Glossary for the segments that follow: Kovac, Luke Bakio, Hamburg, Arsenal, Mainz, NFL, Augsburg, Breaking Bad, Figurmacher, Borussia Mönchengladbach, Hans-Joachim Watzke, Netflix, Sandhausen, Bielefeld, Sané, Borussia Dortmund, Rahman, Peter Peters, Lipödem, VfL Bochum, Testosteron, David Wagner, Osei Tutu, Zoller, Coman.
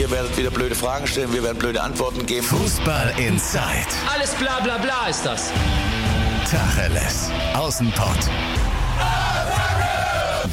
Ihr werdet wieder blöde Fragen stellen, wir werden blöde Antworten geben. Fußball Inside. Alles bla bla bla ist das. Tacheles. Außenpott.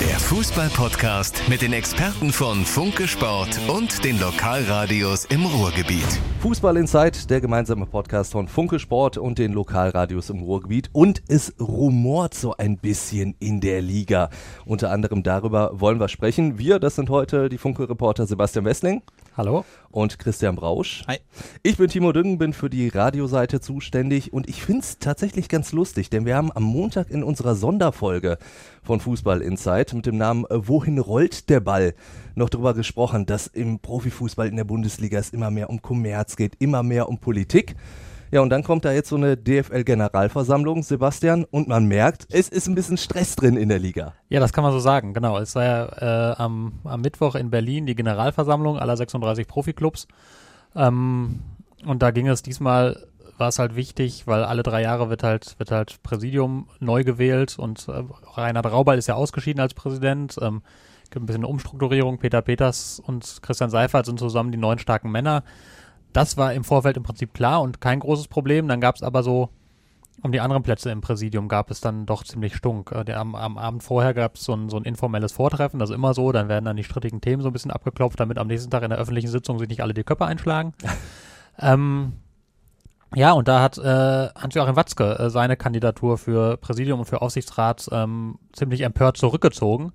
Der Fußball-Podcast mit den Experten von Funke Sport und den Lokalradios im Ruhrgebiet. Fußball Inside, der gemeinsame Podcast von Funke Sport und den Lokalradios im Ruhrgebiet. Und es rumort so ein bisschen in der Liga. Unter anderem darüber wollen wir sprechen. Wir, das sind heute die Funke-Reporter Sebastian Weßling. Hallo. Und Christian Brausch. Hi. Ich bin Timo Düngen, bin für die Radioseite zuständig und ich finde es tatsächlich ganz lustig, denn wir haben am Montag in unserer Sonderfolge von Fußball Inside mit dem Namen Wohin rollt der Ball? Noch darüber gesprochen, dass im Profifußball in der Bundesliga es immer mehr um Kommerz geht, immer mehr um Politik. Ja, und dann kommt da jetzt so eine DFL-Generalversammlung, Sebastian, und man merkt, es ist ein bisschen Stress drin in der Liga. Ja, das kann man so sagen, genau. Es war ja am Mittwoch in Berlin die Generalversammlung aller 36 Profiklubs. Und da ging es diesmal, war es halt wichtig, weil alle 3 Jahre wird halt Präsidium neu gewählt und Reinhard Rauball ist ja ausgeschieden als Präsident. Gibt ein bisschen Umstrukturierung. Peter Peters und Christian Seifert sind zusammen die 9 starken Männer. Das war im Vorfeld im Prinzip klar und kein großes Problem. Dann gab es aber so, um die anderen Plätze im Präsidium gab es dann doch ziemlich Stunk. Am Abend vorher gab es so ein informelles Vortreffen, das ist immer so. Dann werden dann die strittigen Themen so ein bisschen abgeklopft, damit am nächsten Tag in der öffentlichen Sitzung sich nicht alle die Köpfe einschlagen. Ja, und da hat Hans-Joachim Watzke seine Kandidatur für Präsidium und für Aufsichtsrat ziemlich empört zurückgezogen,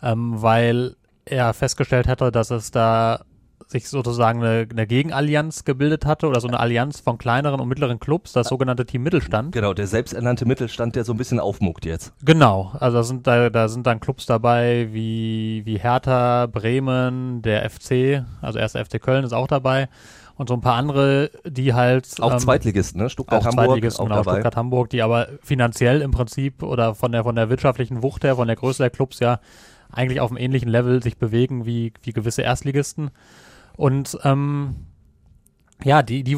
weil er festgestellt hatte, dass es da sich sozusagen eine Gegenallianz gebildet hatte oder so eine Allianz von kleineren und mittleren Clubs, das sogenannte Team Mittelstand. Genau, der selbsternannte Mittelstand, der so ein bisschen aufmuckt jetzt. Genau, also da sind dann Clubs dabei wie Hertha, Bremen, der FC, also 1. FC Köln ist auch dabei und so ein paar andere, die halt... Auch Zweitligisten, ne? Stuttgart, auch Hamburg. Zweitligisten, auch genau, dabei. Stuttgart, Hamburg, die aber finanziell im Prinzip oder von der wirtschaftlichen Wucht her, von der Größe der Clubs ja eigentlich auf einem ähnlichen Level sich bewegen wie gewisse Erstligisten. Und die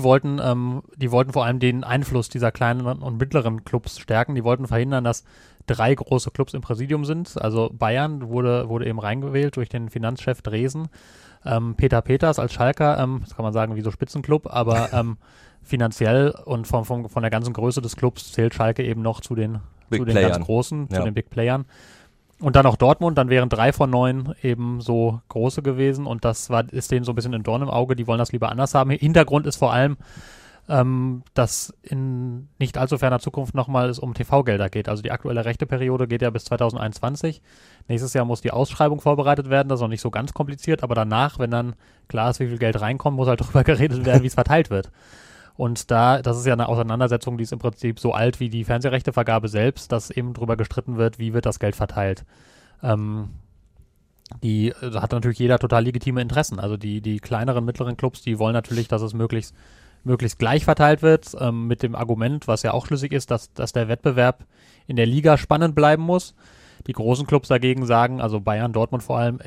wollten vor allem den Einfluss dieser kleinen und mittleren Clubs stärken. Die wollten verhindern, dass 3 große Clubs im Präsidium sind. Also Bayern wurde eben reingewählt durch den Finanzchef Dresen. Peter Peters als Schalker, das kann man sagen wie so Spitzenclub, aber finanziell und von der ganzen Größe des Clubs zählt Schalke eben noch zu den ganz Großen, ja, zu den Big Playern. Und dann auch Dortmund, dann wären 3 von 9 eben so große gewesen und das ist denen so ein bisschen ein Dorn im Auge, die wollen das lieber anders haben. Hintergrund ist vor allem, dass in nicht allzu ferner Zukunft nochmal es um TV-Gelder geht. Also die aktuelle Rechteperiode geht ja bis 2021. Nächstes Jahr muss die Ausschreibung vorbereitet werden, das ist noch nicht so ganz kompliziert, aber danach, wenn dann klar ist, wie viel Geld reinkommt, muss halt drüber geredet werden, wie es verteilt wird. Und das ist ja eine Auseinandersetzung, die ist im Prinzip so alt wie die Fernsehrechtevergabe selbst, dass eben drüber gestritten wird, wie wird das Geld verteilt. Die hat natürlich jeder total legitime Interessen. Also die kleineren, mittleren Clubs, die wollen natürlich, dass es möglichst gleich verteilt wird, mit dem Argument, was ja auch schlüssig ist, dass der Wettbewerb in der Liga spannend bleiben muss. Die großen Clubs dagegen sagen, also Bayern, Dortmund vor allem,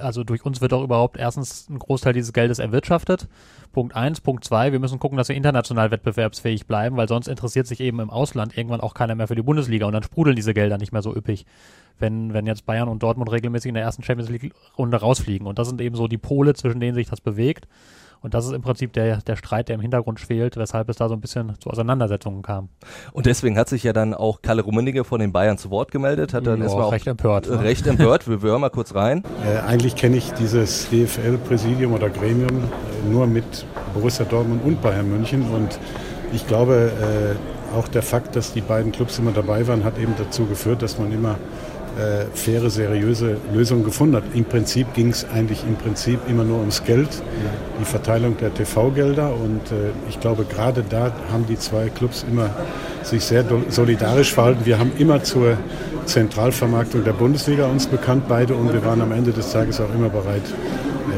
also durch uns wird doch überhaupt erstens ein Großteil dieses Geldes erwirtschaftet. Punkt 1. Punkt 2, wir müssen gucken, dass wir international wettbewerbsfähig bleiben, weil sonst interessiert sich eben im Ausland irgendwann auch keiner mehr für die Bundesliga und dann sprudeln diese Gelder nicht mehr so üppig, wenn jetzt Bayern und Dortmund regelmäßig in der ersten Champions League-Runde rausfliegen. Und das sind eben so die Pole, zwischen denen sich das bewegt. Und das ist im Prinzip der Streit, der im Hintergrund schwelt, weshalb es da so ein bisschen zu Auseinandersetzungen kam. Und deswegen hat sich ja dann auch Kalle Rummenigge von den Bayern zu Wort gemeldet, hat dann erstmal auch recht empört. Wir hören mal kurz rein. Eigentlich kenne ich dieses DFL-Präsidium oder Gremium nur mit Borussia Dortmund und Bayern München. Und ich glaube, auch der Fakt, dass die beiden Clubs immer dabei waren, hat eben dazu geführt, dass man immer faire, seriöse Lösungen gefunden hat. Im Prinzip ging es eigentlich immer nur ums Geld, die Verteilung der TV-Gelder und ich glaube, gerade da haben die 2 Clubs immer sich sehr solidarisch verhalten. Wir haben immer zur Zentralvermarktung der Bundesliga uns bekannt, beide, und wir waren am Ende des Tages auch immer bereit,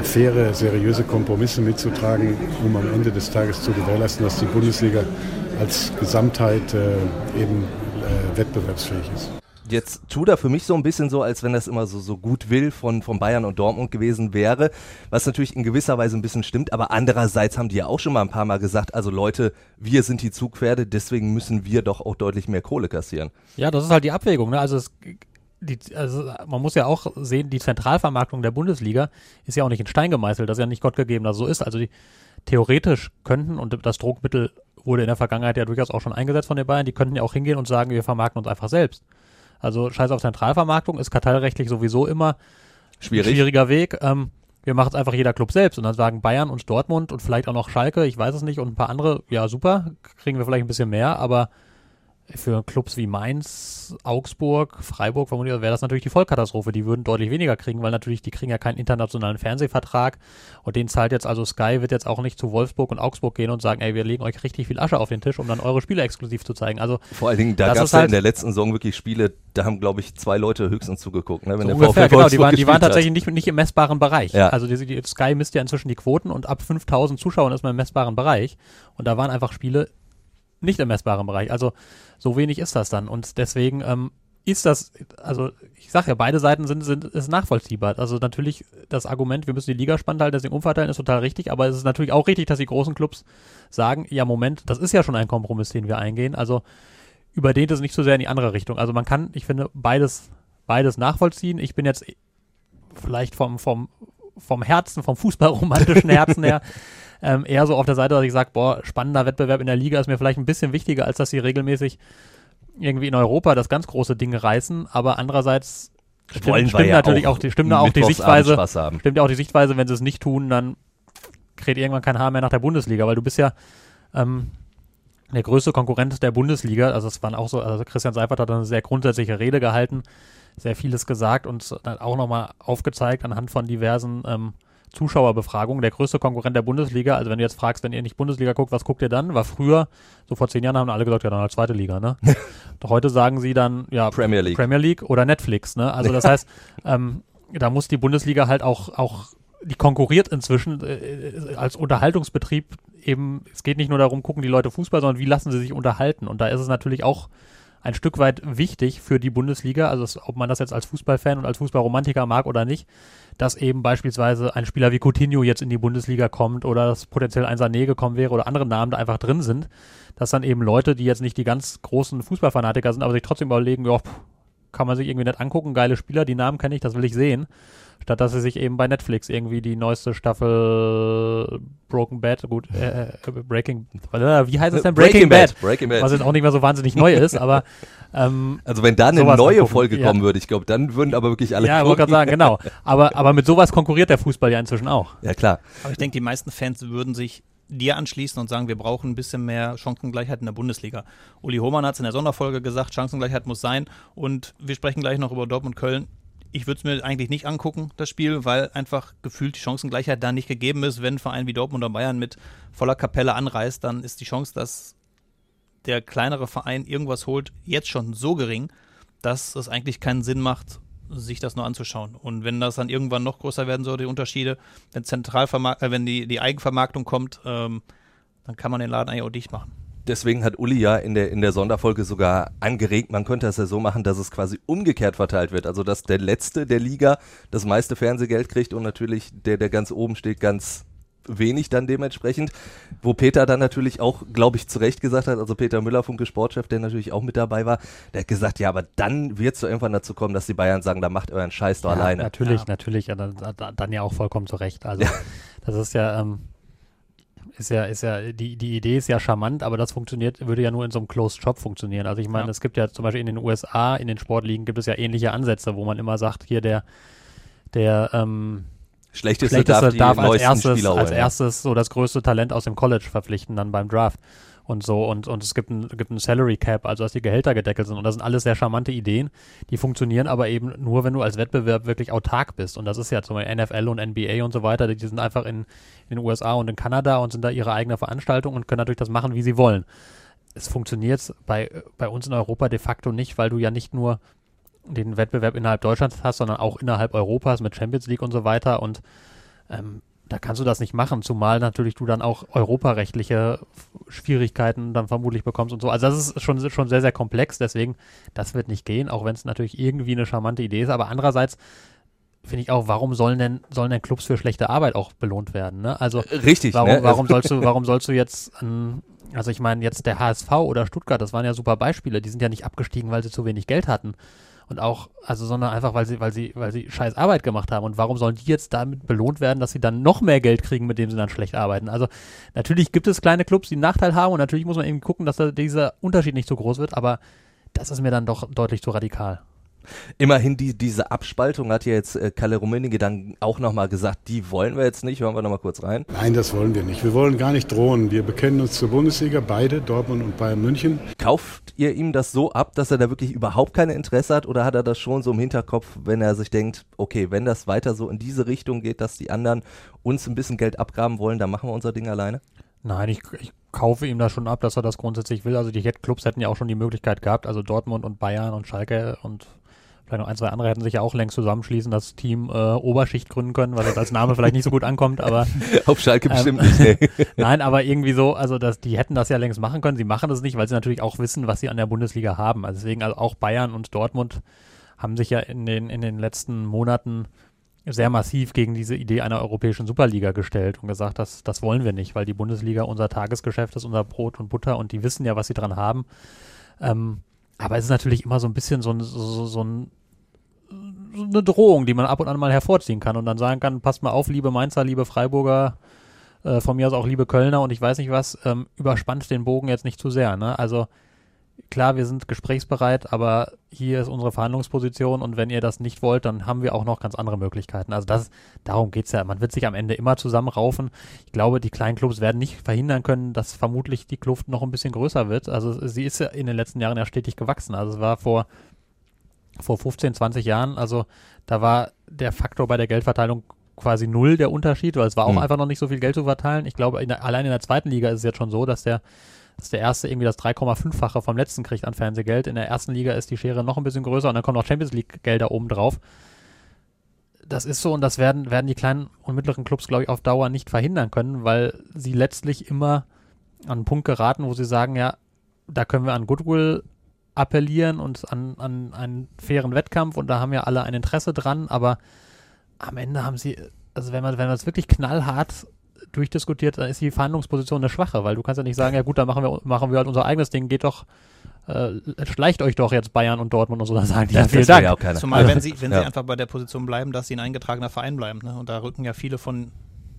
faire, seriöse Kompromisse mitzutragen, um am Ende des Tages zu gewährleisten, dass die Bundesliga als Gesamtheit eben wettbewerbsfähig ist. Jetzt tut er für mich so ein bisschen so, als wenn das immer so gut will von Bayern und Dortmund gewesen wäre, was natürlich in gewisser Weise ein bisschen stimmt, aber andererseits haben die ja auch schon mal ein paar Mal gesagt, also Leute, wir sind die Zugpferde, deswegen müssen wir doch auch deutlich mehr Kohle kassieren. Ja, das ist halt die Abwägung, ne? Also es also man muss ja auch sehen, die Zentralvermarktung der Bundesliga ist ja auch nicht in Stein gemeißelt, das ist ja nicht Gott gegeben, dass es so ist. Also die theoretisch könnten, und das Druckmittel wurde in der Vergangenheit ja durchaus auch schon eingesetzt von den Bayern, die könnten ja auch hingehen und sagen, wir vermarkten uns einfach selbst. Also scheiß auf Zentralvermarktung, ist kartellrechtlich sowieso immer ein schwieriger Weg. Wir machen es einfach jeder Club selbst und dann sagen Bayern und Dortmund und vielleicht auch noch Schalke, ich weiß es nicht, und ein paar andere, ja super, kriegen wir vielleicht ein bisschen mehr, aber für Clubs wie Mainz, Augsburg, Freiburg vermutlich wäre das natürlich die Vollkatastrophe. Die würden deutlich weniger kriegen, weil natürlich, die kriegen ja keinen internationalen Fernsehvertrag und den zahlt jetzt, also Sky wird jetzt auch nicht zu Wolfsburg und Augsburg gehen und sagen, ey, wir legen euch richtig viel Asche auf den Tisch, um dann eure Spiele exklusiv zu zeigen. Also vor allen Dingen, da gab es halt in der letzten Saison wirklich Spiele, da haben, glaube ich, 2 Leute höchstens zugeguckt. Ne? Wenn so der ungefähr, genau, die waren tatsächlich nicht im messbaren Bereich. Ja. Also die Sky misst ja inzwischen die Quoten und ab 5.000 Zuschauern ist man im messbaren Bereich und da waren einfach Spiele nicht im messbaren Bereich. Also so wenig ist das dann. Und deswegen ist das, also ich sage ja, beide Seiten ist nachvollziehbar. Also natürlich das Argument, wir müssen die Liga spannend halten, deswegen umverteilen, ist total richtig. Aber es ist natürlich auch richtig, dass die großen Clubs sagen, ja Moment, das ist ja schon ein Kompromiss, den wir eingehen. Also überdehnt es nicht so sehr in die andere Richtung. Also man kann, ich finde, beides nachvollziehen. Ich bin jetzt vielleicht vom Herzen, vom fußballromantischen Herzen her, eher so auf der Seite, dass ich sage, boah, spannender Wettbewerb in der Liga ist mir vielleicht ein bisschen wichtiger, als dass sie regelmäßig irgendwie in Europa das ganz große Ding reißen, aber andererseits stimmt auch die Sichtweise, wenn sie es nicht tun, dann kräht irgendwann kein Haar mehr nach der Bundesliga, weil du bist ja der größte Konkurrent der Bundesliga, also es waren auch so, also Christian Seifert hat eine sehr grundsätzliche Rede gehalten, sehr vieles gesagt und dann auch nochmal aufgezeigt anhand von diversen Zuschauerbefragung, der größte Konkurrent der Bundesliga, also wenn du jetzt fragst, wenn ihr nicht Bundesliga guckt, was guckt ihr dann? War früher, so vor 10 Jahren haben alle gesagt, ja, dann halt zweite Liga, ne? Doch heute sagen sie dann, ja, Premier League oder Netflix, ne? Also das heißt, da muss die Bundesliga halt auch die konkurriert inzwischen als Unterhaltungsbetrieb eben, es geht nicht nur darum, gucken die Leute Fußball, sondern wie lassen sie sich unterhalten? Und da ist es natürlich auch ein Stück weit wichtig für die Bundesliga, also ob man das jetzt als Fußballfan und als Fußballromantiker mag oder nicht, dass eben beispielsweise ein Spieler wie Coutinho jetzt in die Bundesliga kommt oder dass potenziell ein Sané gekommen wäre oder andere Namen da einfach drin sind, dass dann eben Leute, die jetzt nicht die ganz großen Fußballfanatiker sind, aber sich trotzdem überlegen, ja, kann man sich irgendwie nett angucken, geile Spieler, die Namen kenne ich, das will ich sehen, statt dass sie sich eben bei Netflix irgendwie die neueste Staffel Breaking Bad. Was jetzt auch nicht mehr so wahnsinnig neu ist, aber also wenn da eine neue Folge kommen würde, ich glaube, dann würden aber wirklich alle gucken. Ja, wollte gerade sagen, genau. Aber mit sowas konkurriert der Fußball ja inzwischen auch. Ja, klar. Aber ich denke, die meisten Fans würden sich dir anschließen und sagen, wir brauchen ein bisschen mehr Chancengleichheit in der Bundesliga. Uli Hohmann hat es in der Sonderfolge gesagt, Chancengleichheit muss sein und wir sprechen gleich noch über Dortmund-Köln. Ich würde es mir eigentlich nicht angucken, das Spiel, weil einfach gefühlt die Chancengleichheit da nicht gegeben ist. Wenn ein Verein wie Dortmund oder Bayern mit voller Kapelle anreist, dann ist die Chance, dass der kleinere Verein irgendwas holt, jetzt schon so gering, dass es eigentlich keinen Sinn macht, sich das nur anzuschauen. Und wenn das dann irgendwann noch größer werden soll, die Unterschiede, wenn die Eigenvermarktung kommt, dann kann man den Laden eigentlich auch dicht machen. Deswegen hat Uli ja in der Sonderfolge sogar angeregt, man könnte das ja so machen, dass es quasi umgekehrt verteilt wird. Also dass der Letzte der Liga das meiste Fernsehgeld kriegt und natürlich der ganz oben steht, ganz wenig dann dementsprechend. Wo Peter dann natürlich auch, glaube ich, zu Recht gesagt hat, also Peter Müller, Funke Sportchef, der natürlich auch mit dabei war, der hat gesagt, ja, aber dann wird es so irgendwann dazu kommen, dass die Bayern sagen, da macht euren Scheiß doch alleine. Natürlich, ja, dann ja auch vollkommen zu Recht. Also das ist ja... die Idee ist ja charmant, aber das würde ja nur in so einem Closed Shop funktionieren. Also ich meine, es gibt ja zum Beispiel in den USA, in den Sportligen gibt es ja ähnliche Ansätze, wo man immer sagt, hier der Schlechteste darf als erstes so das größte Talent aus dem College verpflichten, dann beim Draft und so. Und es gibt einen Salary Cap, also dass die Gehälter gedeckelt sind. Und das sind alles sehr charmante Ideen, die funktionieren aber eben nur, wenn du als Wettbewerb wirklich autark bist. Und das ist ja zum Beispiel NFL und NBA und so weiter, die sind einfach in den USA und in Kanada und sind da ihre eigene Veranstaltung und können natürlich das machen, wie sie wollen. Es funktioniert bei uns in Europa de facto nicht, weil du ja nicht nur den Wettbewerb innerhalb Deutschlands hast, sondern auch innerhalb Europas mit Champions League und so weiter und da kannst du das nicht machen, zumal natürlich du dann auch europarechtliche Schwierigkeiten dann vermutlich bekommst und so. Also das ist schon sehr, sehr komplex, deswegen, das wird nicht gehen, auch wenn es natürlich irgendwie eine charmante Idee ist, aber andererseits finde ich auch, warum sollen denn Clubs für schlechte Arbeit auch belohnt werden, ne? Also richtig, warum sollst du jetzt also ich meine jetzt der HSV oder Stuttgart, das waren ja super Beispiele, die sind ja nicht abgestiegen, weil sie zu wenig Geld hatten. Und auch, also, sondern einfach, weil sie scheiß Arbeit gemacht haben. Und warum sollen die jetzt damit belohnt werden, dass sie dann noch mehr Geld kriegen, mit dem sie dann schlecht arbeiten? Also, natürlich gibt es kleine Clubs, die einen Nachteil haben. Und natürlich muss man eben gucken, dass da dieser Unterschied nicht so groß wird. Aber das ist mir dann doch deutlich zu radikal. Immerhin, diese Abspaltung hat ja jetzt Kalle Rummenigge dann auch nochmal gesagt, die wollen wir jetzt nicht. Hören wir nochmal kurz rein. Nein, das wollen wir nicht. Wir wollen gar nicht drohen. Wir bekennen uns zur Bundesliga, beide, Dortmund und Bayern München. Kauft ihr ihm das so ab, dass er da wirklich überhaupt kein Interesse hat, oder hat er das schon so im Hinterkopf, wenn er sich denkt, okay, wenn das weiter so in diese Richtung geht, dass die anderen uns ein bisschen Geld abgraben wollen, dann machen wir unser Ding alleine? Nein, ich kaufe ihm das schon ab, dass er das grundsätzlich will. Also die Clubs hätten ja auch schon die Möglichkeit gehabt, also Dortmund und Bayern und Schalke und vielleicht noch ein, zwei andere hätten sich ja auch längst zusammenschließen, das Team Oberschicht gründen können, weil das als Name vielleicht nicht so gut ankommt, aber... Auf Schalke bestimmt nicht. Nein, aber irgendwie so, also die hätten das ja längst machen können, sie machen das nicht, weil sie natürlich auch wissen, was sie an der Bundesliga haben. Also deswegen, also auch Bayern und Dortmund haben sich ja in den letzten Monaten sehr massiv gegen diese Idee einer europäischen Superliga gestellt und gesagt, das wollen wir nicht, weil die Bundesliga unser Tagesgeschäft ist, unser Brot und Butter, und die wissen ja, was sie dran haben. Aber es ist natürlich immer so ein bisschen so eine Drohung, die man ab und an mal hervorziehen kann und dann sagen kann, passt mal auf, liebe Mainzer, liebe Freiburger, von mir aus auch liebe Kölner und ich weiß nicht was, überspannt den Bogen jetzt nicht zu sehr, ne? Also klar, wir sind gesprächsbereit, aber hier ist unsere Verhandlungsposition und wenn ihr das nicht wollt, dann haben wir auch noch ganz andere Möglichkeiten. Also darum geht es ja. Man wird sich am Ende immer zusammenraufen. Ich glaube, die kleinen Clubs werden nicht verhindern können, dass vermutlich die Kluft noch ein bisschen größer wird. Also sie ist ja in den letzten Jahren ja stetig gewachsen. Also es war vor 15, 20 Jahren, also da war der Faktor bei der Geldverteilung quasi null, der Unterschied, weil es war auch einfach noch nicht so viel Geld zu verteilen. Ich glaube, allein in der zweiten Liga ist es jetzt schon so, dass der Erste irgendwie das 3,5-fache vom Letzten kriegt an Fernsehgeld. In der ersten Liga ist die Schere noch ein bisschen größer und dann kommen noch Champions-League-Gelder oben drauf. Das ist so und das werden die kleinen und mittleren Clubs, glaube ich, auf Dauer nicht verhindern können, weil sie letztlich immer an einen Punkt geraten, wo sie sagen, ja, da können wir an Goodwill appellieren und an einen fairen Wettkampf und da haben ja alle ein Interesse dran, aber am Ende haben sie, also wenn man es wirklich knallhart durchdiskutiert, dann ist die Verhandlungsposition eine schwache, weil du kannst ja nicht sagen, ja gut, dann machen wir halt unser eigenes Ding, geht doch, schleicht euch doch jetzt Bayern und Dortmund und so, dann sagen die, ja, vielen Dank. Ja, zumal wenn sie einfach bei der Position bleiben, dass sie ein eingetragener Verein bleiben, ne? Und da rücken ja viele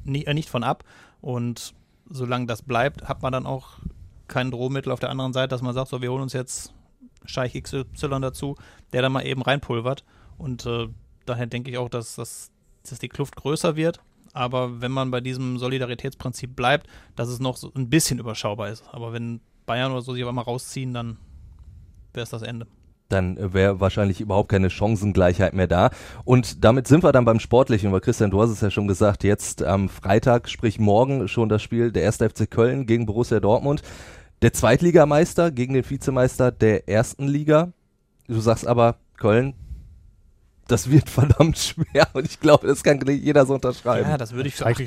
nicht von ab und solange das bleibt, hat man dann auch kein Drohmittel auf der anderen Seite, dass man sagt, so, wir holen uns jetzt Scheich XY dazu, der dann mal eben reinpulvert. Und daher denke ich auch, dass die Kluft größer wird. Aber wenn man bei diesem Solidaritätsprinzip bleibt, dass es noch so ein bisschen überschaubar ist. Aber wenn Bayern oder so sich aber mal rausziehen, dann wäre es das Ende. Dann wäre wahrscheinlich überhaupt keine Chancengleichheit mehr da. Und damit sind wir dann beim Sportlichen, weil Christian, du hast es ja schon gesagt, jetzt am Freitag, sprich morgen, schon das Spiel der 1. FC Köln gegen Borussia Dortmund. Der Zweitligameister gegen den Vizemeister der ersten Liga. Du sagst aber, Köln, das wird verdammt schwer und ich glaube, das kann nicht jeder so unterschreiben. Ja, das würde ich für 8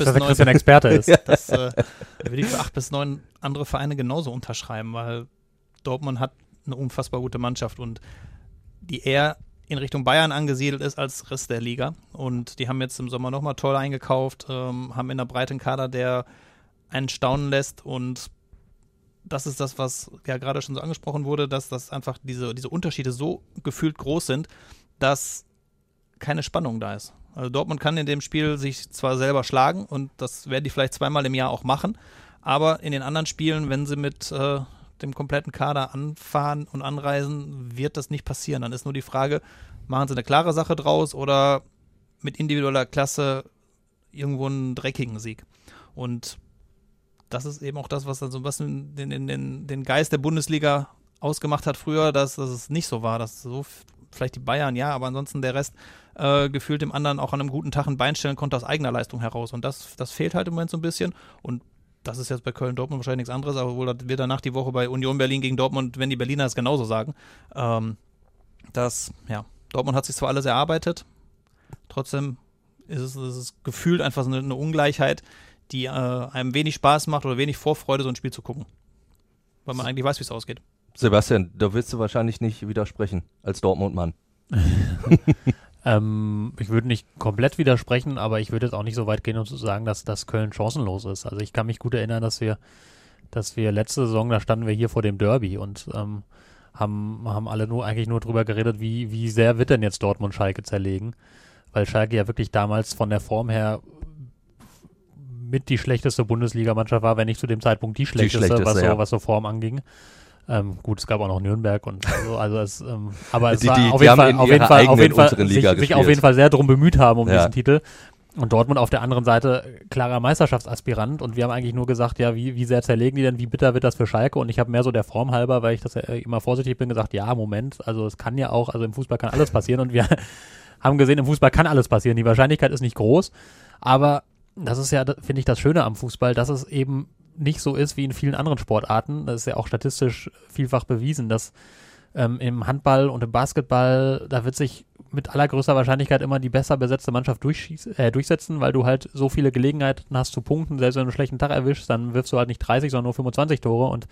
bis 9 andere Vereine genauso unterschreiben, weil Dortmund hat eine unfassbar gute Mannschaft und die eher in Richtung Bayern angesiedelt ist als Rest der Liga. Und die haben jetzt im Sommer nochmal toll eingekauft, haben in der breiten Kader, der einen staunen lässt, und das ist das, was ja gerade schon so angesprochen wurde, dass das einfach diese Unterschiede so gefühlt groß sind, dass keine Spannung da ist. Also Dortmund kann in dem Spiel sich zwar selber schlagen und das werden die vielleicht zweimal im Jahr auch machen, aber in den anderen Spielen, wenn sie mit dem kompletten Kader anfahren und anreisen, wird das nicht passieren. Dann ist nur die Frage, machen sie eine klare Sache draus oder mit individueller Klasse irgendwo einen dreckigen Sieg. Und das ist eben auch das, was dann so ein bisschen den Geist der Bundesliga ausgemacht hat früher, dass es nicht so war, dass so vielleicht die Bayern, ja, aber ansonsten der Rest gefühlt dem anderen auch an einem guten Tag ein Bein stellen konnte aus eigener Leistung heraus. Und das fehlt halt im Moment so ein bisschen. Und das ist jetzt bei Köln-Dortmund wahrscheinlich nichts anderes, aber wohl wird danach die Woche bei Union Berlin gegen Dortmund, wenn die Berliner es genauso sagen, Dortmund hat sich zwar alles erarbeitet, trotzdem ist es gefühlt einfach so eine Ungleichheit, die einem wenig Spaß macht oder wenig Vorfreude, so ein Spiel zu gucken. Weil man eigentlich weiß, wie es ausgeht. Sebastian, da willst du wahrscheinlich nicht widersprechen, als Dortmund-Mann. Ich würde nicht komplett widersprechen, aber ich würde jetzt auch nicht so weit gehen, um zu sagen, dass Köln chancenlos ist. Also ich kann mich gut erinnern, dass wir letzte Saison, da standen wir hier vor dem Derby und haben alle eigentlich nur drüber geredet, wie sehr wird denn jetzt Dortmund Schalke zerlegen, weil Schalke ja wirklich damals von der Form her mit die schlechteste Bundesliga-Mannschaft war, wenn nicht zu dem Zeitpunkt die schlechteste was so Form anging. Gut, es gab auch noch Nürnberg und so, also es, aber es war auf jeden Fall sich auf jeden Fall sehr drum bemüht haben um diesen Titel. Und Dortmund auf der anderen Seite klarer Meisterschaftsaspirant, und wir haben eigentlich nur gesagt, ja, wie sehr zerlegen die denn, wie bitter wird das für Schalke, und ich habe mehr so der Form halber, weil ich das ja immer vorsichtig bin, gesagt, ja, Moment, also es kann ja auch, also im Fußball kann alles passieren, und wir haben gesehen, im Fußball kann alles passieren, die Wahrscheinlichkeit ist nicht groß, aber das ist ja, finde ich, das Schöne am Fußball, dass es eben nicht so ist wie in vielen anderen Sportarten, das ist ja auch statistisch vielfach bewiesen, dass im Handball und im Basketball, da wird sich mit allergrößter Wahrscheinlichkeit immer die besser besetzte Mannschaft durchsetzen, weil du halt so viele Gelegenheiten hast zu punkten, selbst wenn du einen schlechten Tag erwischst, dann wirfst du halt nicht 30, sondern nur 25 Tore, und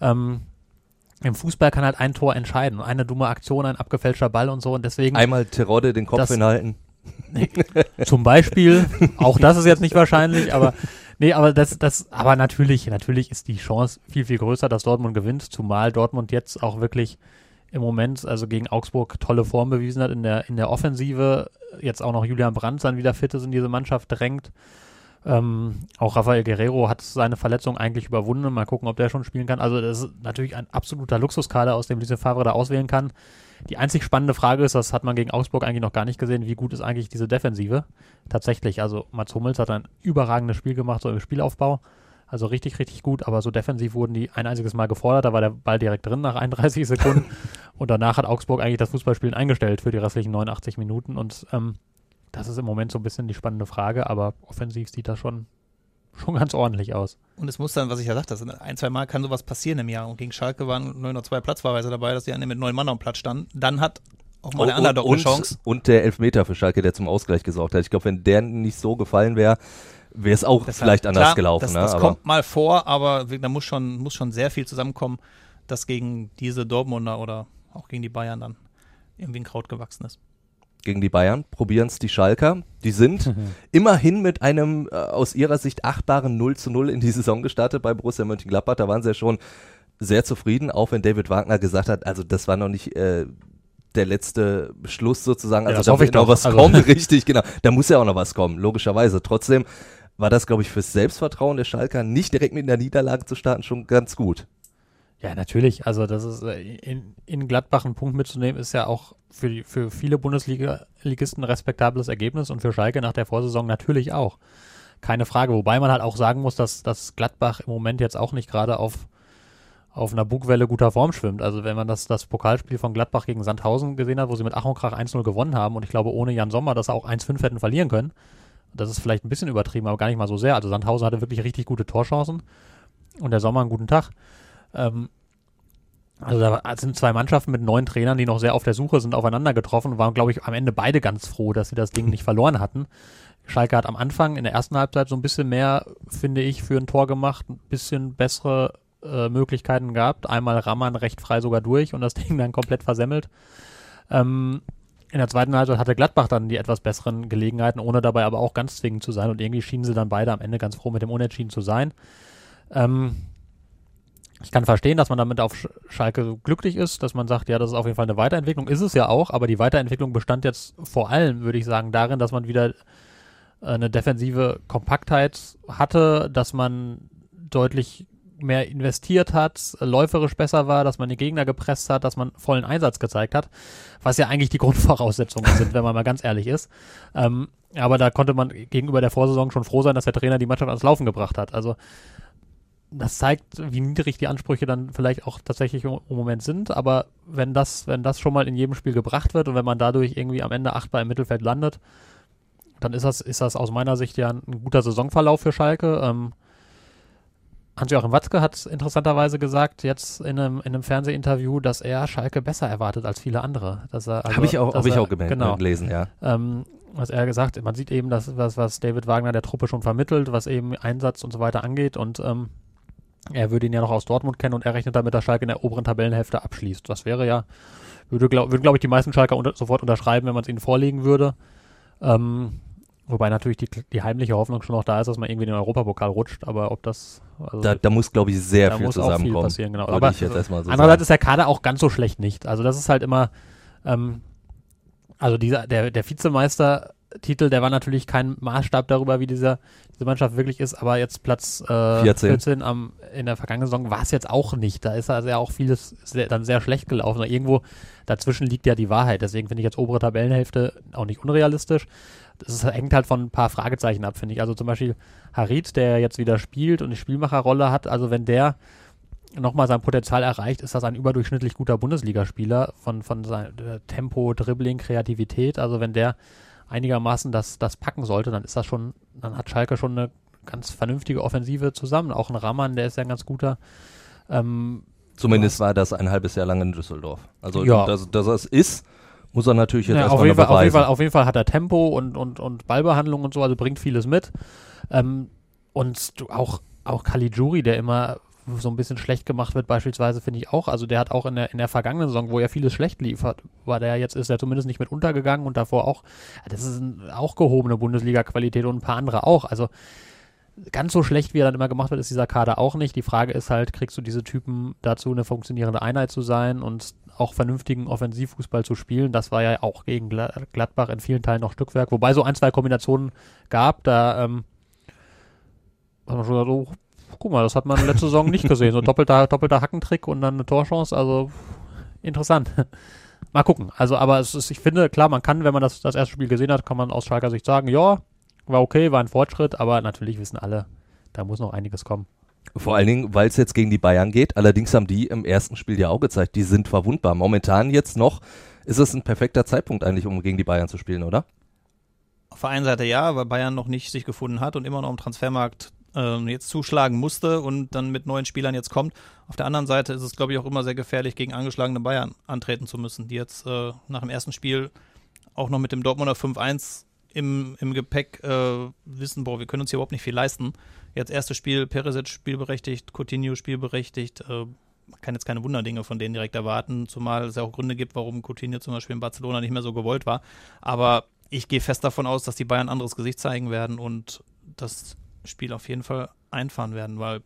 im Fußball kann halt ein Tor entscheiden, eine dumme Aktion, ein abgefälschter Ball und so, und deswegen... Einmal Terodde den Kopf hinhalten. Nee, zum Beispiel, auch das ist jetzt nicht wahrscheinlich, aber... Nee, aber aber natürlich ist die Chance viel, viel größer, dass Dortmund gewinnt, zumal Dortmund jetzt auch wirklich im Moment, also gegen Augsburg, tolle Form bewiesen hat in der Offensive, jetzt auch noch Julian Brandt dann wieder fit ist und diese Mannschaft drängt. Auch Rafael Guerrero hat seine Verletzung eigentlich überwunden, mal gucken, ob der schon spielen kann. Also das ist natürlich ein absoluter Luxuskader, aus dem Lucien Favre da auswählen kann. Die einzig spannende Frage ist, das hat man gegen Augsburg eigentlich noch gar nicht gesehen, wie gut ist eigentlich diese Defensive tatsächlich. Also Mats Hummels hat ein überragendes Spiel gemacht, so im Spielaufbau, also richtig, richtig gut, aber so defensiv wurden die ein einziges Mal gefordert, da war der Ball direkt drin nach 31 Sekunden und danach hat Augsburg eigentlich das Fußballspielen eingestellt für die restlichen 89 Minuten, und das ist im Moment so ein bisschen die spannende Frage, aber offensiv sieht das schon ganz ordentlich aus. Und es muss dann, was ich ja sagte, ein, zwei Mal kann sowas passieren im Jahr. Und gegen Schalke waren 9 oder 2 Platzverweise dabei, dass die eine mit 9 Mann am Platz standen. Dann hat auch mal der Underdog eine Chance. Und der Elfmeter für Schalke, der zum Ausgleich gesorgt hat. Ich glaube, wenn der nicht so gefallen wäre, wäre es auch vielleicht anders gelaufen. Das kommt mal vor, aber da muss schon sehr viel zusammenkommen, dass gegen diese Dortmunder oder auch gegen die Bayern dann irgendwie ein Kraut gewachsen ist. Gegen die Bayern probieren es die Schalker. Die sind immerhin mit einem aus ihrer Sicht achtbaren 0:0 in die Saison gestartet bei Borussia Mönchengladbach. Da waren sie ja schon sehr zufrieden, auch wenn David Wagner gesagt hat, also das war noch nicht der letzte Schluss sozusagen. Also ja, da hoffe ich noch was kommen, richtig, genau. Da muss ja auch noch was kommen, logischerweise. Trotzdem war das, glaube ich, fürs Selbstvertrauen der Schalker, nicht direkt mit einer Niederlage zu starten, schon ganz gut. Ja, natürlich. Also das ist in Gladbach einen Punkt mitzunehmen, ist ja auch für viele Bundesligisten ein respektables Ergebnis, und für Schalke nach der Vorsaison natürlich auch. Keine Frage. Wobei man halt auch sagen muss, dass Gladbach im Moment jetzt auch nicht gerade auf einer Bugwelle guter Form schwimmt. Also wenn man das Pokalspiel von Gladbach gegen Sandhausen gesehen hat, wo sie mit Ach und Krach 1:0 gewonnen haben, und ich glaube ohne Jan Sommer, dass sie auch 1:5 hätten verlieren können. Das ist vielleicht ein bisschen übertrieben, aber gar nicht mal so sehr. Also Sandhausen hatte wirklich richtig gute Torchancen und der Sommer einen guten Tag. Also da sind 2 Mannschaften mit 9 Trainern, die noch sehr auf der Suche sind, aufeinander getroffen und waren, glaube ich, am Ende beide ganz froh, dass sie das Ding nicht verloren hatten. Schalke hat am Anfang in der ersten Halbzeit so ein bisschen mehr, finde ich, für ein Tor gemacht, ein bisschen bessere Möglichkeiten gehabt. Einmal Raman recht frei sogar durch und das Ding dann komplett versemmelt. In der zweiten Halbzeit hatte Gladbach dann die etwas besseren Gelegenheiten, ohne dabei aber auch ganz zwingend zu sein, und irgendwie schienen sie dann beide am Ende ganz froh mit dem Unentschieden zu sein. Ich kann verstehen, dass man damit auf Schalke glücklich ist, dass man sagt, ja, das ist auf jeden Fall eine Weiterentwicklung. Ist es ja auch, aber die Weiterentwicklung bestand jetzt vor allem, würde ich sagen, darin, dass man wieder eine defensive Kompaktheit hatte, dass man deutlich mehr investiert hat, läuferisch besser war, dass man die Gegner gepresst hat, dass man vollen Einsatz gezeigt hat, was ja eigentlich die Grundvoraussetzungen sind, wenn man mal ganz ehrlich ist. Aber da konnte man gegenüber der Vorsaison schon froh sein, dass der Trainer die Mannschaft ans Laufen gebracht hat. Also das zeigt, wie niedrig die Ansprüche dann vielleicht auch tatsächlich im Moment sind, aber wenn das schon mal in jedem Spiel gebracht wird und wenn man dadurch irgendwie am Ende achtbar im Mittelfeld landet, dann ist das aus meiner Sicht ja ein guter Saisonverlauf für Schalke. Hans-Joachim Watzke hat interessanterweise gesagt, jetzt in einem Fernsehinterview, dass er Schalke besser erwartet als viele andere. Habe ich auch gelesen, ja. Was er gesagt hat, man sieht eben, dass was David Wagner der Truppe schon vermittelt, was eben Einsatz und so weiter angeht, und er würde ihn ja noch aus Dortmund kennen, und er rechnet damit, dass Schalke in der oberen Tabellenhälfte abschließt. Das wäre ja, würden glaube ich die meisten Schalker sofort unterschreiben, wenn man es ihnen vorlegen würde. Wobei natürlich die heimliche Hoffnung schon noch da ist, dass man irgendwie in den Europapokal rutscht, aber ob das... Also da muss, glaube ich, sehr viel zusammenkommen. Da muss auch viel passieren, genau. Aber ich jetzt erstmal so andererseits ist der Kader auch ganz so schlecht nicht. Also das ist halt immer... also der Vizemeistertitel, der war natürlich kein Maßstab darüber, wie diese Mannschaft wirklich ist, aber jetzt Platz 14 in der vergangenen Saison war es jetzt auch nicht. Da ist also ja auch vieles dann sehr schlecht gelaufen. Aber irgendwo dazwischen liegt ja die Wahrheit. Deswegen finde ich jetzt obere Tabellenhälfte auch nicht unrealistisch. Das hängt halt von ein paar Fragezeichen ab, finde ich. Also zum Beispiel Harit, der jetzt wieder spielt und eine Spielmacherrolle hat. Also wenn der nochmal sein Potenzial erreicht, ist das ein überdurchschnittlich guter Bundesligaspieler von seinem Tempo, Dribbling, Kreativität. Also wenn der einigermaßen das packen sollte, dann ist das schon, dann hat Schalke schon eine ganz vernünftige Offensive zusammen. Auch ein Rahman, der ist ja ein ganz guter. Zumindest war das ein halbes Jahr lang in Düsseldorf. Also ja. dass das ist, muss er natürlich jetzt erstmal beweisen. Auf jeden Fall hat er Tempo und Ballbehandlung und so, also bringt vieles mit. Und auch Caligiuri, der immer so ein bisschen schlecht gemacht wird beispielsweise, finde ich auch. Also der hat auch in der vergangenen Saison, wo er vieles schlecht liefert, war der jetzt, ist er zumindest nicht mit untergegangen und davor auch. Das ist auch gehobene Bundesliga-Qualität und ein paar andere auch. Also ganz so schlecht, wie er dann immer gemacht wird, ist dieser Kader auch nicht. Die Frage ist halt, kriegst du diese Typen dazu, eine funktionierende Einheit zu sein und auch vernünftigen Offensivfußball zu spielen? Das war ja auch gegen Gladbach in vielen Teilen noch Stückwerk. Wobei so ein, zwei Kombinationen gab, da haben wir schon gesagt, oh, guck mal, das hat man letzte Saison nicht gesehen. So doppelter Hackentrick und dann eine Torchance. Also interessant. Mal gucken. Also, aber es ist, ich finde, klar, man kann, wenn man das erste Spiel gesehen hat, kann man aus Schalker Sicht sagen, ja, war okay, war ein Fortschritt, aber natürlich wissen alle, da muss noch einiges kommen. Vor allen Dingen, weil es jetzt gegen die Bayern geht. Allerdings haben die im ersten Spiel ja auch gezeigt, die sind verwundbar. Momentan jetzt noch ist es ein perfekter Zeitpunkt eigentlich, um gegen die Bayern zu spielen, oder? Auf der einen Seite ja, weil Bayern noch nicht sich gefunden hat und immer noch im Transfermarkt jetzt zuschlagen musste und dann mit neuen Spielern jetzt kommt. Auf der anderen Seite ist es, glaube ich, auch immer sehr gefährlich, gegen angeschlagene Bayern antreten zu müssen, die jetzt nach dem ersten Spiel auch noch mit dem Dortmunder 5-1 im Gepäck wissen, boah, wir können uns hier überhaupt nicht viel leisten. Jetzt erstes Spiel, Perisic spielberechtigt, Coutinho spielberechtigt. Man kann jetzt keine Wunderdinge von denen direkt erwarten, zumal es ja auch Gründe gibt, warum Coutinho zum Beispiel in Barcelona nicht mehr so gewollt war. Aber ich gehe fest davon aus, dass die Bayern ein anderes Gesicht zeigen werden und das Spiel auf jeden Fall einfahren werden, weil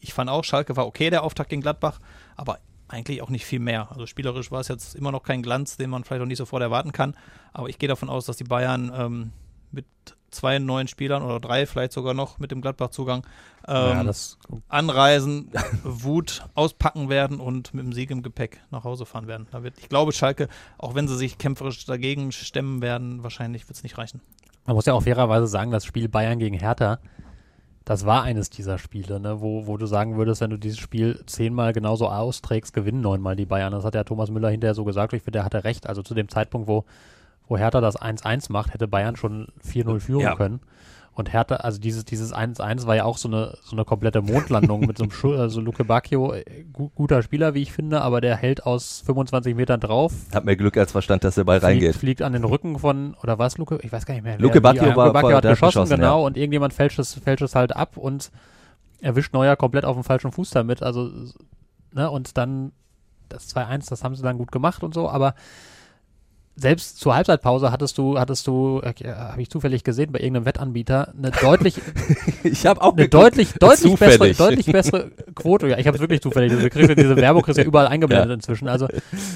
ich fand auch, Schalke war okay, der Auftakt gegen Gladbach, aber eigentlich auch nicht viel mehr. Also spielerisch war es jetzt immer noch kein Glanz, den man vielleicht auch nicht sofort erwarten kann, aber ich gehe davon aus, dass die Bayern mit 2 neuen Spielern oder 3 vielleicht sogar noch mit dem Gladbach-Zugang anreisen, Wut auspacken werden und mit dem Sieg im Gepäck nach Hause fahren werden. Ich glaube, Schalke, auch wenn sie sich kämpferisch dagegen stemmen werden, wahrscheinlich wird es nicht reichen. Man muss ja auch fairerweise sagen, das Spiel Bayern gegen Hertha, das war eines dieser Spiele, ne, wo du sagen würdest, wenn du dieses Spiel 10-mal genauso austrägst, gewinnen 9-mal die Bayern. Das hat ja Thomas Müller hinterher so gesagt. Ich finde, er hatte recht. Also zu dem Zeitpunkt, wo Hertha das 1-1 macht, hätte Bayern schon 4-0 führen können. Und Hertha, also dieses 1-1 war ja auch so eine komplette Mondlandung mit so einem also Luke Bakio, guter Spieler, wie ich finde, aber der hält aus 25 Metern drauf. Hat mehr Glück als Verstand, dass der Ball reingeht. Fliegt an den Rücken von, oder was, Luke? Ich weiß gar nicht mehr. Luke Bakio hat geschossen, genau, ja. Und irgendjemand fälscht es halt ab und erwischt Neuer komplett auf dem falschen Fuß damit. Also, ne, und dann das 2-1, das haben sie dann gut gemacht und so, aber selbst zur Halbzeitpause hattest du habe ich zufällig gesehen, bei irgendeinem Wettanbieter, eine deutlich deutlich bessere Quote. Ja, ich habe es wirklich zufällig. Diese Werbung ist ja überall eingeblendet inzwischen. Also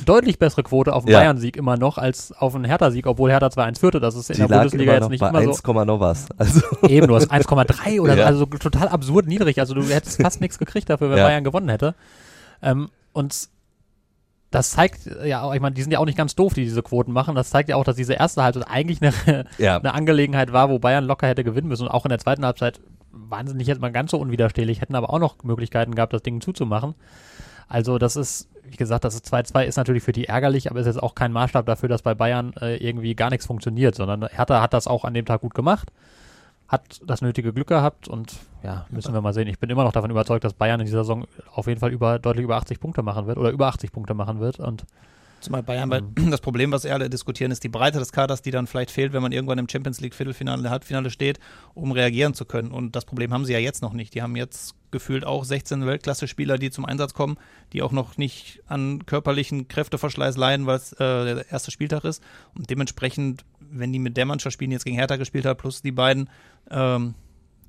deutlich bessere Quote auf einen Bayern-Sieg immer noch als auf einen Hertha-Sieg, obwohl Hertha 2-1 führte. Das ist in der Bundesliga jetzt nicht immer so. 1, noch was. Also eben, du hast 1,3 oder so, also total absurd niedrig. Also du hättest fast nichts gekriegt dafür, wenn Bayern gewonnen hätte. Und das zeigt ja auch, ich meine, die sind ja auch nicht ganz doof, die diese Quoten machen. Das zeigt ja auch, dass diese erste Halbzeit eigentlich eine Angelegenheit war, wo Bayern locker hätte gewinnen müssen. Und auch in der zweiten Halbzeit wahnsinnig jetzt mal ganz so unwiderstehlich, hätten aber auch noch Möglichkeiten gehabt, das Ding zuzumachen. Also das ist, wie gesagt, das 2-2 ist natürlich für die ärgerlich, aber ist jetzt auch kein Maßstab dafür, dass bei Bayern irgendwie gar nichts funktioniert, sondern Hertha hat das auch an dem Tag gut gemacht, hat das nötige Glück gehabt und ja, müssen wir mal sehen. Ich bin immer noch davon überzeugt, dass Bayern in dieser Saison auf jeden Fall deutlich über 80 Punkte machen wird oder über 80 Punkte machen wird. Und zumal Bayern, weil das Problem, was alle diskutieren, ist die Breite des Kaders, die dann vielleicht fehlt, wenn man irgendwann im Champions-League-Viertelfinale, Halbfinale steht, um reagieren zu können. Und das Problem haben sie ja jetzt noch nicht. Die haben jetzt gefühlt auch 16 Weltklasse-Spieler, die zum Einsatz kommen, die auch noch nicht an körperlichen Kräfteverschleiß leiden, weil es der erste Spieltag ist. Und dementsprechend wenn die mit der Mannschaft spielen, die jetzt gegen Hertha gespielt hat, plus die beiden,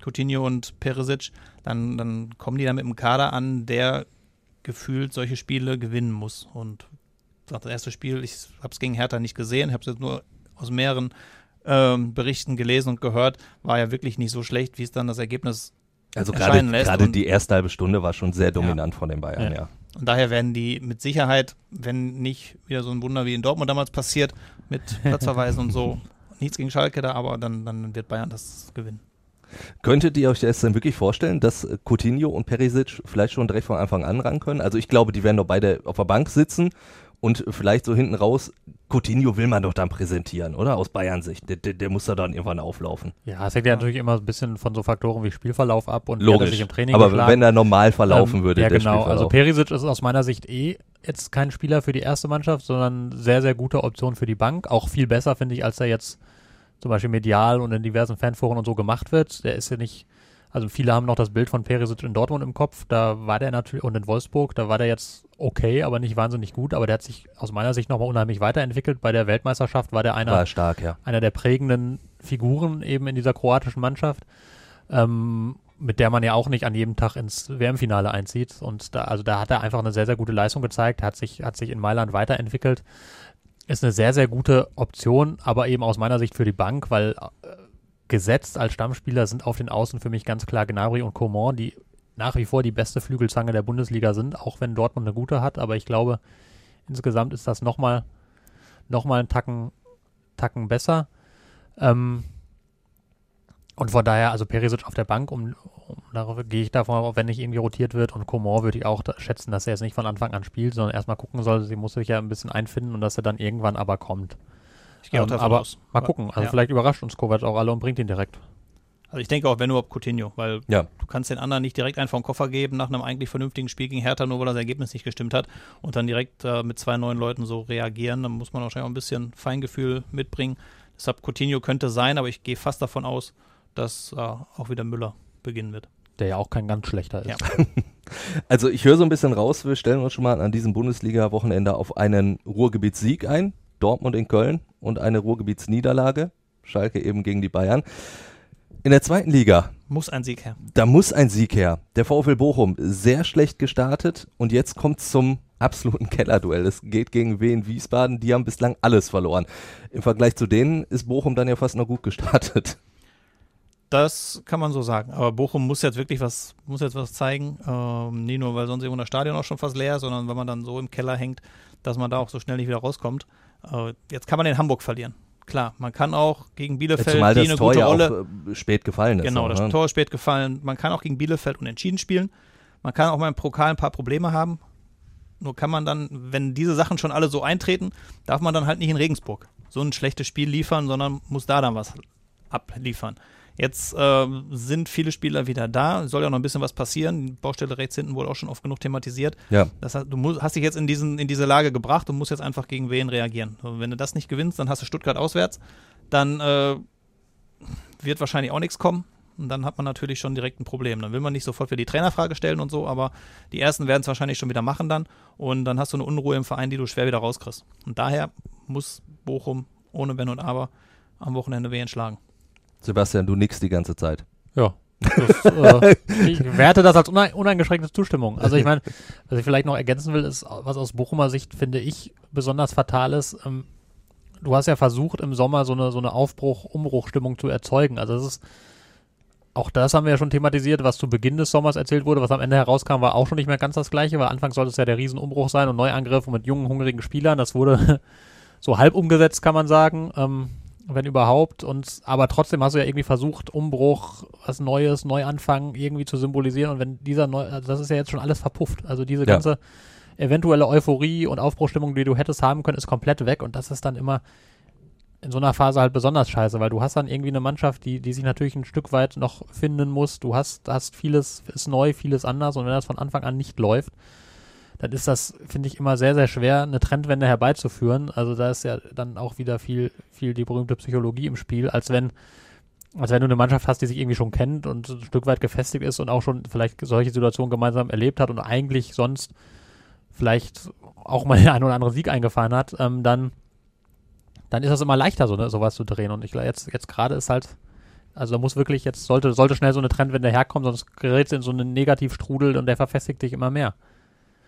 Coutinho und Perisic, dann kommen die da mit einem Kader an, der gefühlt solche Spiele gewinnen muss. Und das erste Spiel, ich habe es gegen Hertha nicht gesehen, ich habe es jetzt nur aus mehreren Berichten gelesen und gehört, war ja wirklich nicht so schlecht, wie es dann das Ergebnis erscheinen lässt. Also gerade die erste halbe Stunde war schon sehr dominant von den Bayern, ja. Und daher werden die mit Sicherheit, wenn nicht wieder so ein Wunder wie in Dortmund damals passiert, mit Platzverweisen und so, nichts gegen Schalke da, aber dann wird Bayern das gewinnen. Könntet ihr euch das denn wirklich vorstellen, dass Coutinho und Perisic vielleicht schon direkt von Anfang an ran können? Also ich glaube, die werden doch beide auf der Bank sitzen und vielleicht so hinten raus, Coutinho will man doch dann präsentieren, oder? Aus Bayern-Sicht, der muss da dann irgendwann auflaufen. Ja, es hängt ja natürlich immer ein bisschen von so Faktoren wie Spielverlauf ab und wie er sich im Training geschlagen. Aber wenn er normal verlaufen würde, ja, der genau. Also Perisic ist aus meiner Sicht jetzt kein Spieler für die erste Mannschaft, sondern sehr, sehr gute Option für die Bank. Auch viel besser, finde ich, als er jetzt zum Beispiel medial und in diversen Fanforen und so gemacht wird. Der ist ja nicht, also viele haben noch das Bild von Perisic in Dortmund im Kopf, da war der natürlich, und in Wolfsburg, da war der jetzt okay, aber nicht wahnsinnig gut, aber der hat sich aus meiner Sicht nochmal unheimlich weiterentwickelt. Bei der Weltmeisterschaft war der einer der prägenden Figuren eben in dieser kroatischen Mannschaft, mit der man ja auch nicht an jedem Tag ins WM-Finale einzieht, und da hat er einfach eine sehr, sehr gute Leistung gezeigt, hat sich in Mailand weiterentwickelt. Ist eine sehr, sehr gute Option, aber eben aus meiner Sicht für die Bank, weil gesetzt als Stammspieler sind auf den Außen für mich ganz klar Gnabry und Coman, die nach wie vor die beste Flügelzange der Bundesliga sind, auch wenn Dortmund eine gute hat. Aber ich glaube, insgesamt ist das nochmal einen Tacken besser. Und von daher, also Perisic auf der Bank, darauf gehe ich davon, wenn nicht irgendwie rotiert wird, und Coman würde ich auch schätzen, dass er jetzt nicht von Anfang an spielt, sondern erstmal gucken soll, sie muss sich ja ein bisschen einfinden und dass er dann irgendwann aber kommt. Ich gehe auch davon aus. Mal gucken, also vielleicht überrascht uns Kovac auch alle und bringt ihn direkt. Also ich denke auch, wenn überhaupt Coutinho, weil du kannst den anderen nicht direkt einen vom Koffer geben nach einem eigentlich vernünftigen Spiel gegen Hertha, nur weil das Ergebnis nicht gestimmt hat, und dann direkt mit 2 neuen Leuten so reagieren, dann muss man wahrscheinlich auch ein bisschen Feingefühl mitbringen. Deshalb Coutinho könnte sein, aber ich gehe fast davon aus, dass auch wieder Müller beginnen wird. Der ja auch kein ganz schlechter ist. Ja. Also ich höre so ein bisschen raus, wir stellen uns schon mal an diesem Bundesliga-Wochenende auf einen Ruhrgebietssieg ein, Dortmund in Köln, und eine Ruhrgebietsniederlage, Schalke eben gegen die Bayern. In der zweiten Liga muss ein Sieg her. Da muss ein Sieg her. Der VfL Bochum, sehr schlecht gestartet, und jetzt kommt es zum absoluten Kellerduell. Es geht gegen Wehen Wiesbaden, die haben bislang alles verloren. Im Vergleich zu denen ist Bochum dann ja fast noch gut gestartet. Das kann man so sagen, aber Bochum muss jetzt wirklich was zeigen, nicht nur, weil sonst irgendwo das Stadion auch schon fast leer ist, sondern weil man dann so im Keller hängt, dass man da auch so schnell nicht wieder rauskommt. Jetzt kann man in Hamburg verlieren, klar, man kann auch gegen Bielefeld, die eine Tor gute Rolle auch spät gefallen ist. Genau, das Tor ist spät gefallen, man kann auch gegen Bielefeld unentschieden spielen, man kann auch mal im Pokal ein paar Probleme haben, nur kann man dann, wenn diese Sachen schon alle so eintreten, darf man dann halt nicht in Regensburg so ein schlechtes Spiel liefern, sondern muss da dann was abliefern. Jetzt sind viele Spieler wieder da, soll ja noch ein bisschen was passieren, die Baustelle rechts hinten wurde auch schon oft genug thematisiert. Ja. Das heißt, hast dich jetzt in diese Lage gebracht und musst jetzt einfach gegen wen reagieren. Und wenn du das nicht gewinnst, dann hast du Stuttgart auswärts, dann wird wahrscheinlich auch nichts kommen, und dann hat man natürlich schon direkt ein Problem. Dann will man nicht sofort wieder die Trainerfrage stellen und so, aber die Ersten werden es wahrscheinlich schon wieder machen dann, und dann hast du eine Unruhe im Verein, die du schwer wieder rauskriegst. Und daher muss Bochum ohne Wenn und Aber am Wochenende wen schlagen. Sebastian, du nickst die ganze Zeit. Ja. Ich werte das als uneingeschränkte Zustimmung. Also ich meine, was ich vielleicht noch ergänzen will, ist, was aus Bochumer Sicht, finde ich, besonders fatal ist. Du hast ja versucht, im Sommer so eine Aufbruch-Umbruch-Stimmung zu erzeugen. Also das ist, auch das haben wir ja schon thematisiert, was zu Beginn des Sommers erzählt wurde, was am Ende herauskam, war auch schon nicht mehr ganz das Gleiche, weil anfangs sollte es ja der Riesenumbruch sein und Neuangriff mit jungen, hungrigen Spielern. Das wurde so halb umgesetzt, kann man sagen. Wenn überhaupt, aber trotzdem hast du ja irgendwie versucht, Umbruch, was Neues, Neuanfang irgendwie zu symbolisieren, und wenn also das ist ja jetzt schon alles verpufft, also diese ganze eventuelle Euphorie und Aufbruchstimmung, die du hättest haben können, ist komplett weg, und das ist dann immer in so einer Phase halt besonders scheiße, weil du hast dann irgendwie eine Mannschaft, die sich natürlich ein Stück weit noch finden muss, du hast vieles ist neu, vieles anders, und wenn das von Anfang an nicht läuft, dann ist das, finde ich, immer sehr, sehr schwer, eine Trendwende herbeizuführen. Also da ist ja dann auch wieder viel die berühmte Psychologie im Spiel, als wenn du eine Mannschaft hast, die sich irgendwie schon kennt und ein Stück weit gefestigt ist und auch schon vielleicht solche Situationen gemeinsam erlebt hat und eigentlich sonst vielleicht auch mal den einen oder anderen Sieg eingefahren hat, dann dann ist das immer leichter, so, ne, sowas zu drehen. Und ich glaube, jetzt gerade ist halt, also da muss wirklich, jetzt sollte schnell so eine Trendwende herkommen, sonst gerät es in so einen Negativstrudel und der verfestigt dich immer mehr.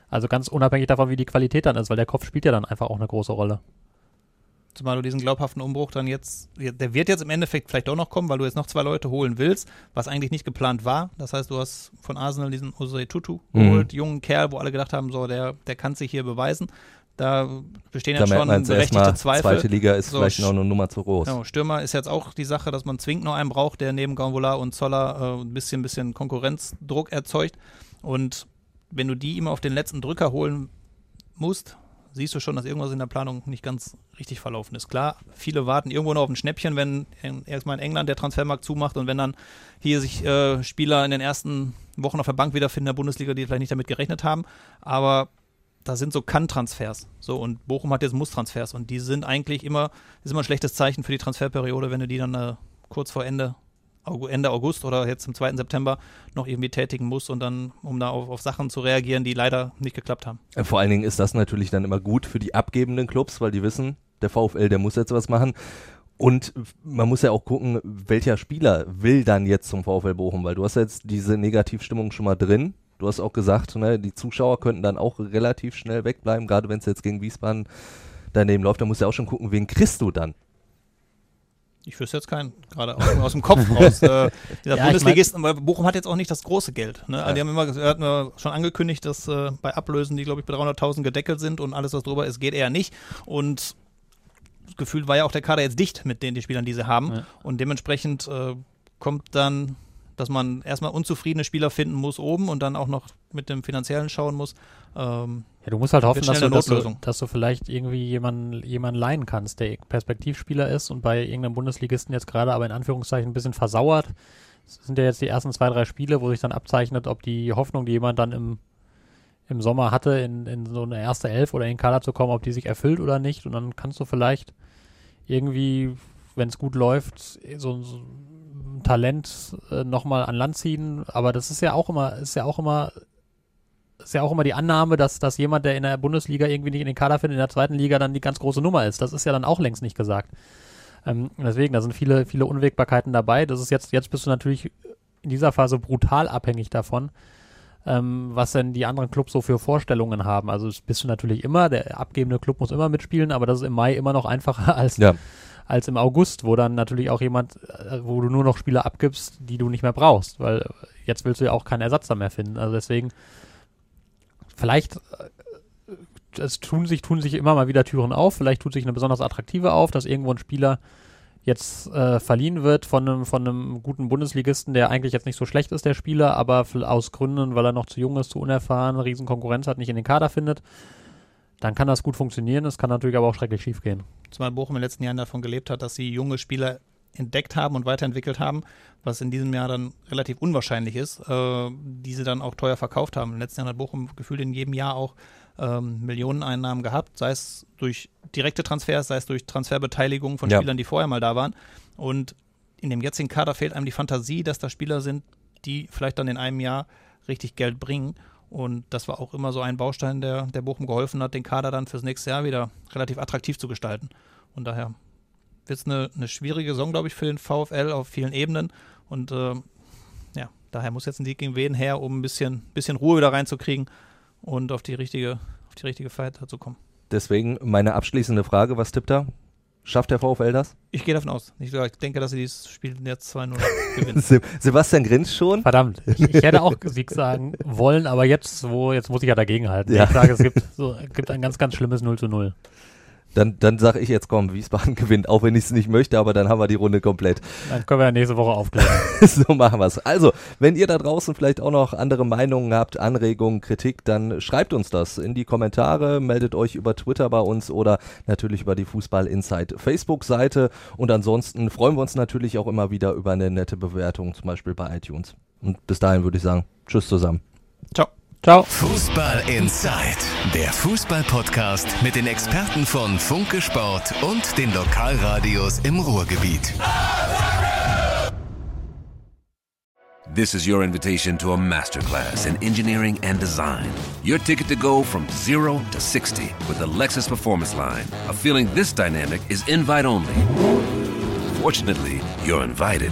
Also ganz unabhängig davon, wie die Qualität dann ist, weil der Kopf spielt ja dann einfach auch eine große Rolle. Zumal du diesen glaubhaften Umbruch dann jetzt, der wird jetzt im Endeffekt vielleicht doch noch kommen, weil du jetzt noch zwei Leute holen willst, was eigentlich nicht geplant war. Das heißt, du hast von Arsenal diesen Osei Tutu geholt, jungen Kerl, wo alle gedacht haben, so, der kann sich hier beweisen. Da bestehen jetzt schon berechtigte Zweifel. Zweite Liga ist so, vielleicht noch eine Nummer zu groß. Ja, Stürmer ist jetzt auch die Sache, dass man zwingend noch einen braucht, der neben Gambola und Zoller ein bisschen Konkurrenzdruck erzeugt. Und wenn du die immer auf den letzten Drücker holen musst, siehst du schon, dass irgendwas in der Planung nicht ganz richtig verlaufen ist. Klar, viele warten irgendwo noch auf ein Schnäppchen, wenn erstmal in England der Transfermarkt zumacht und wenn dann hier sich Spieler in den ersten Wochen auf der Bank wiederfinden in der Bundesliga, die vielleicht nicht damit gerechnet haben. Aber da sind so Kann-Transfers. So, und Bochum hat jetzt Muss-Transfers. Und die sind eigentlich ist immer ein schlechtes Zeichen für die Transferperiode, wenn du die dann kurz vor Ende August oder jetzt im 2. September noch irgendwie tätigen muss und dann, um da auf Sachen zu reagieren, die leider nicht geklappt haben. Vor allen Dingen ist das natürlich dann immer gut für die abgebenden Clubs, weil die wissen, der VfL, der muss jetzt was machen. Und man muss ja auch gucken, welcher Spieler will dann jetzt zum VfL Bochum, weil du hast jetzt diese Negativstimmung schon mal drin. Du hast auch gesagt, ne, die Zuschauer könnten dann auch relativ schnell wegbleiben, gerade wenn es jetzt gegen Wiesbaden daneben läuft. Da musst du ja auch schon gucken, wen kriegst du dann? Ich wüsste jetzt keinen, gerade aus dem Kopf raus. Der Bundesligisten, weil Bochum hat jetzt auch nicht das große Geld. Ne? Ja. Die haben hatten wir schon angekündigt, dass bei Ablösen, die glaube ich bei 300.000 gedeckelt sind und alles, was drüber ist, geht eher nicht. Und gefühlt war ja auch der Kader jetzt dicht mit den Spielern, die sie haben. Ja. Und dementsprechend kommt dann, dass man erstmal unzufriedene Spieler finden muss oben und dann auch noch mit dem Finanziellen schauen muss. Ja, du musst halt hoffen, dass du vielleicht irgendwie jemanden leihen kannst, der Perspektivspieler ist und bei irgendeinem Bundesligisten jetzt gerade aber in Anführungszeichen ein bisschen versauert. Das sind ja jetzt die ersten 2, 3 Spiele, wo sich dann abzeichnet, ob die Hoffnung, die jemand dann im Sommer hatte, in so eine erste Elf oder in den Kader zu kommen, ob die sich erfüllt oder nicht. Und dann kannst du vielleicht irgendwie, wenn es gut läuft, so ein Talent nochmal an Land ziehen. Aber das ist ja auch immer die Annahme, dass jemand, der in der Bundesliga irgendwie nicht in den Kader findet, in der 2. Liga dann die ganz große Nummer ist. Das ist ja dann auch längst nicht gesagt. Deswegen, da sind viele Unwägbarkeiten dabei. Das ist jetzt bist du natürlich in dieser Phase brutal abhängig davon, was denn die anderen Clubs so für Vorstellungen haben. Also das bist du natürlich immer, der abgebende Club muss immer mitspielen, aber das ist im Mai immer noch einfacher als im August, wo dann natürlich auch wo du nur noch Spieler abgibst, die du nicht mehr brauchst, weil jetzt willst du ja auch keinen Ersatz da mehr finden. Also deswegen vielleicht tun sich immer mal wieder Türen auf, vielleicht tut sich eine besonders attraktive auf, dass irgendwo ein Spieler jetzt verliehen wird von einem guten Bundesligisten, der eigentlich jetzt nicht so schlecht ist, der Spieler, aber aus Gründen, weil er noch zu jung ist, zu unerfahren, Riesenkonkurrenz hat, nicht in den Kader findet. Dann kann das gut funktionieren, es kann natürlich aber auch schrecklich schief gehen. Zumal Bochum in den letzten Jahren davon gelebt hat, dass sie junge Spieler entdeckt haben und weiterentwickelt haben, was in diesem Jahr dann relativ unwahrscheinlich ist, die sie dann auch teuer verkauft haben. Im letzten Jahr hat Bochum gefühlt in jedem Jahr auch Millioneneinnahmen gehabt, sei es durch direkte Transfers, sei es durch Transferbeteiligung von Spielern, die vorher mal da waren. Und in dem jetzigen Kader fehlt einem die Fantasie, dass da Spieler sind, die vielleicht dann in einem Jahr richtig Geld bringen. Und das war auch immer so ein Baustein, der Bochum geholfen hat, den Kader dann fürs nächste Jahr wieder relativ attraktiv zu gestalten. Und daher wird es eine schwierige Saison, glaube ich, für den VfL auf vielen Ebenen. Und daher muss jetzt ein Sieg gegen Wehen her, um ein bisschen Ruhe wieder reinzukriegen und auf die richtige Fährte zu kommen. Deswegen meine abschließende Frage, was tippt er? Schafft der VfL das? Ich gehe davon aus. Ich denke, dass sie dieses Spiel jetzt 2-0 gewinnen. Sebastian grinst schon. Verdammt. Ich hätte auch Sieg sagen wollen, aber jetzt muss ich ja dagegenhalten. Ja. Ich sage, es gibt ein ganz, ganz schlimmes 0-0. Dann sage ich jetzt, komm, Wiesbaden gewinnt, auch wenn ich es nicht möchte, aber dann haben wir die Runde komplett. Dann können wir ja nächste Woche aufklären. So machen wir es. Also, wenn ihr da draußen vielleicht auch noch andere Meinungen habt, Anregungen, Kritik, dann schreibt uns das in die Kommentare, meldet euch über Twitter bei uns oder natürlich über die Fußball Inside Facebook-Seite. Und ansonsten freuen wir uns natürlich auch immer wieder über eine nette Bewertung, zum Beispiel bei iTunes. Und bis dahin würde ich sagen, tschüss zusammen. Ciao. Ciao. Fußball Inside, der Fußball-Podcast mit den Experten von Funke Sport und den Lokalradios im Ruhrgebiet. This is your invitation to a masterclass in engineering and design. Your ticket to go from 0 to 60 with the Lexus Performance Line. A feeling this dynamic is invite only. Fortunately, you're invited.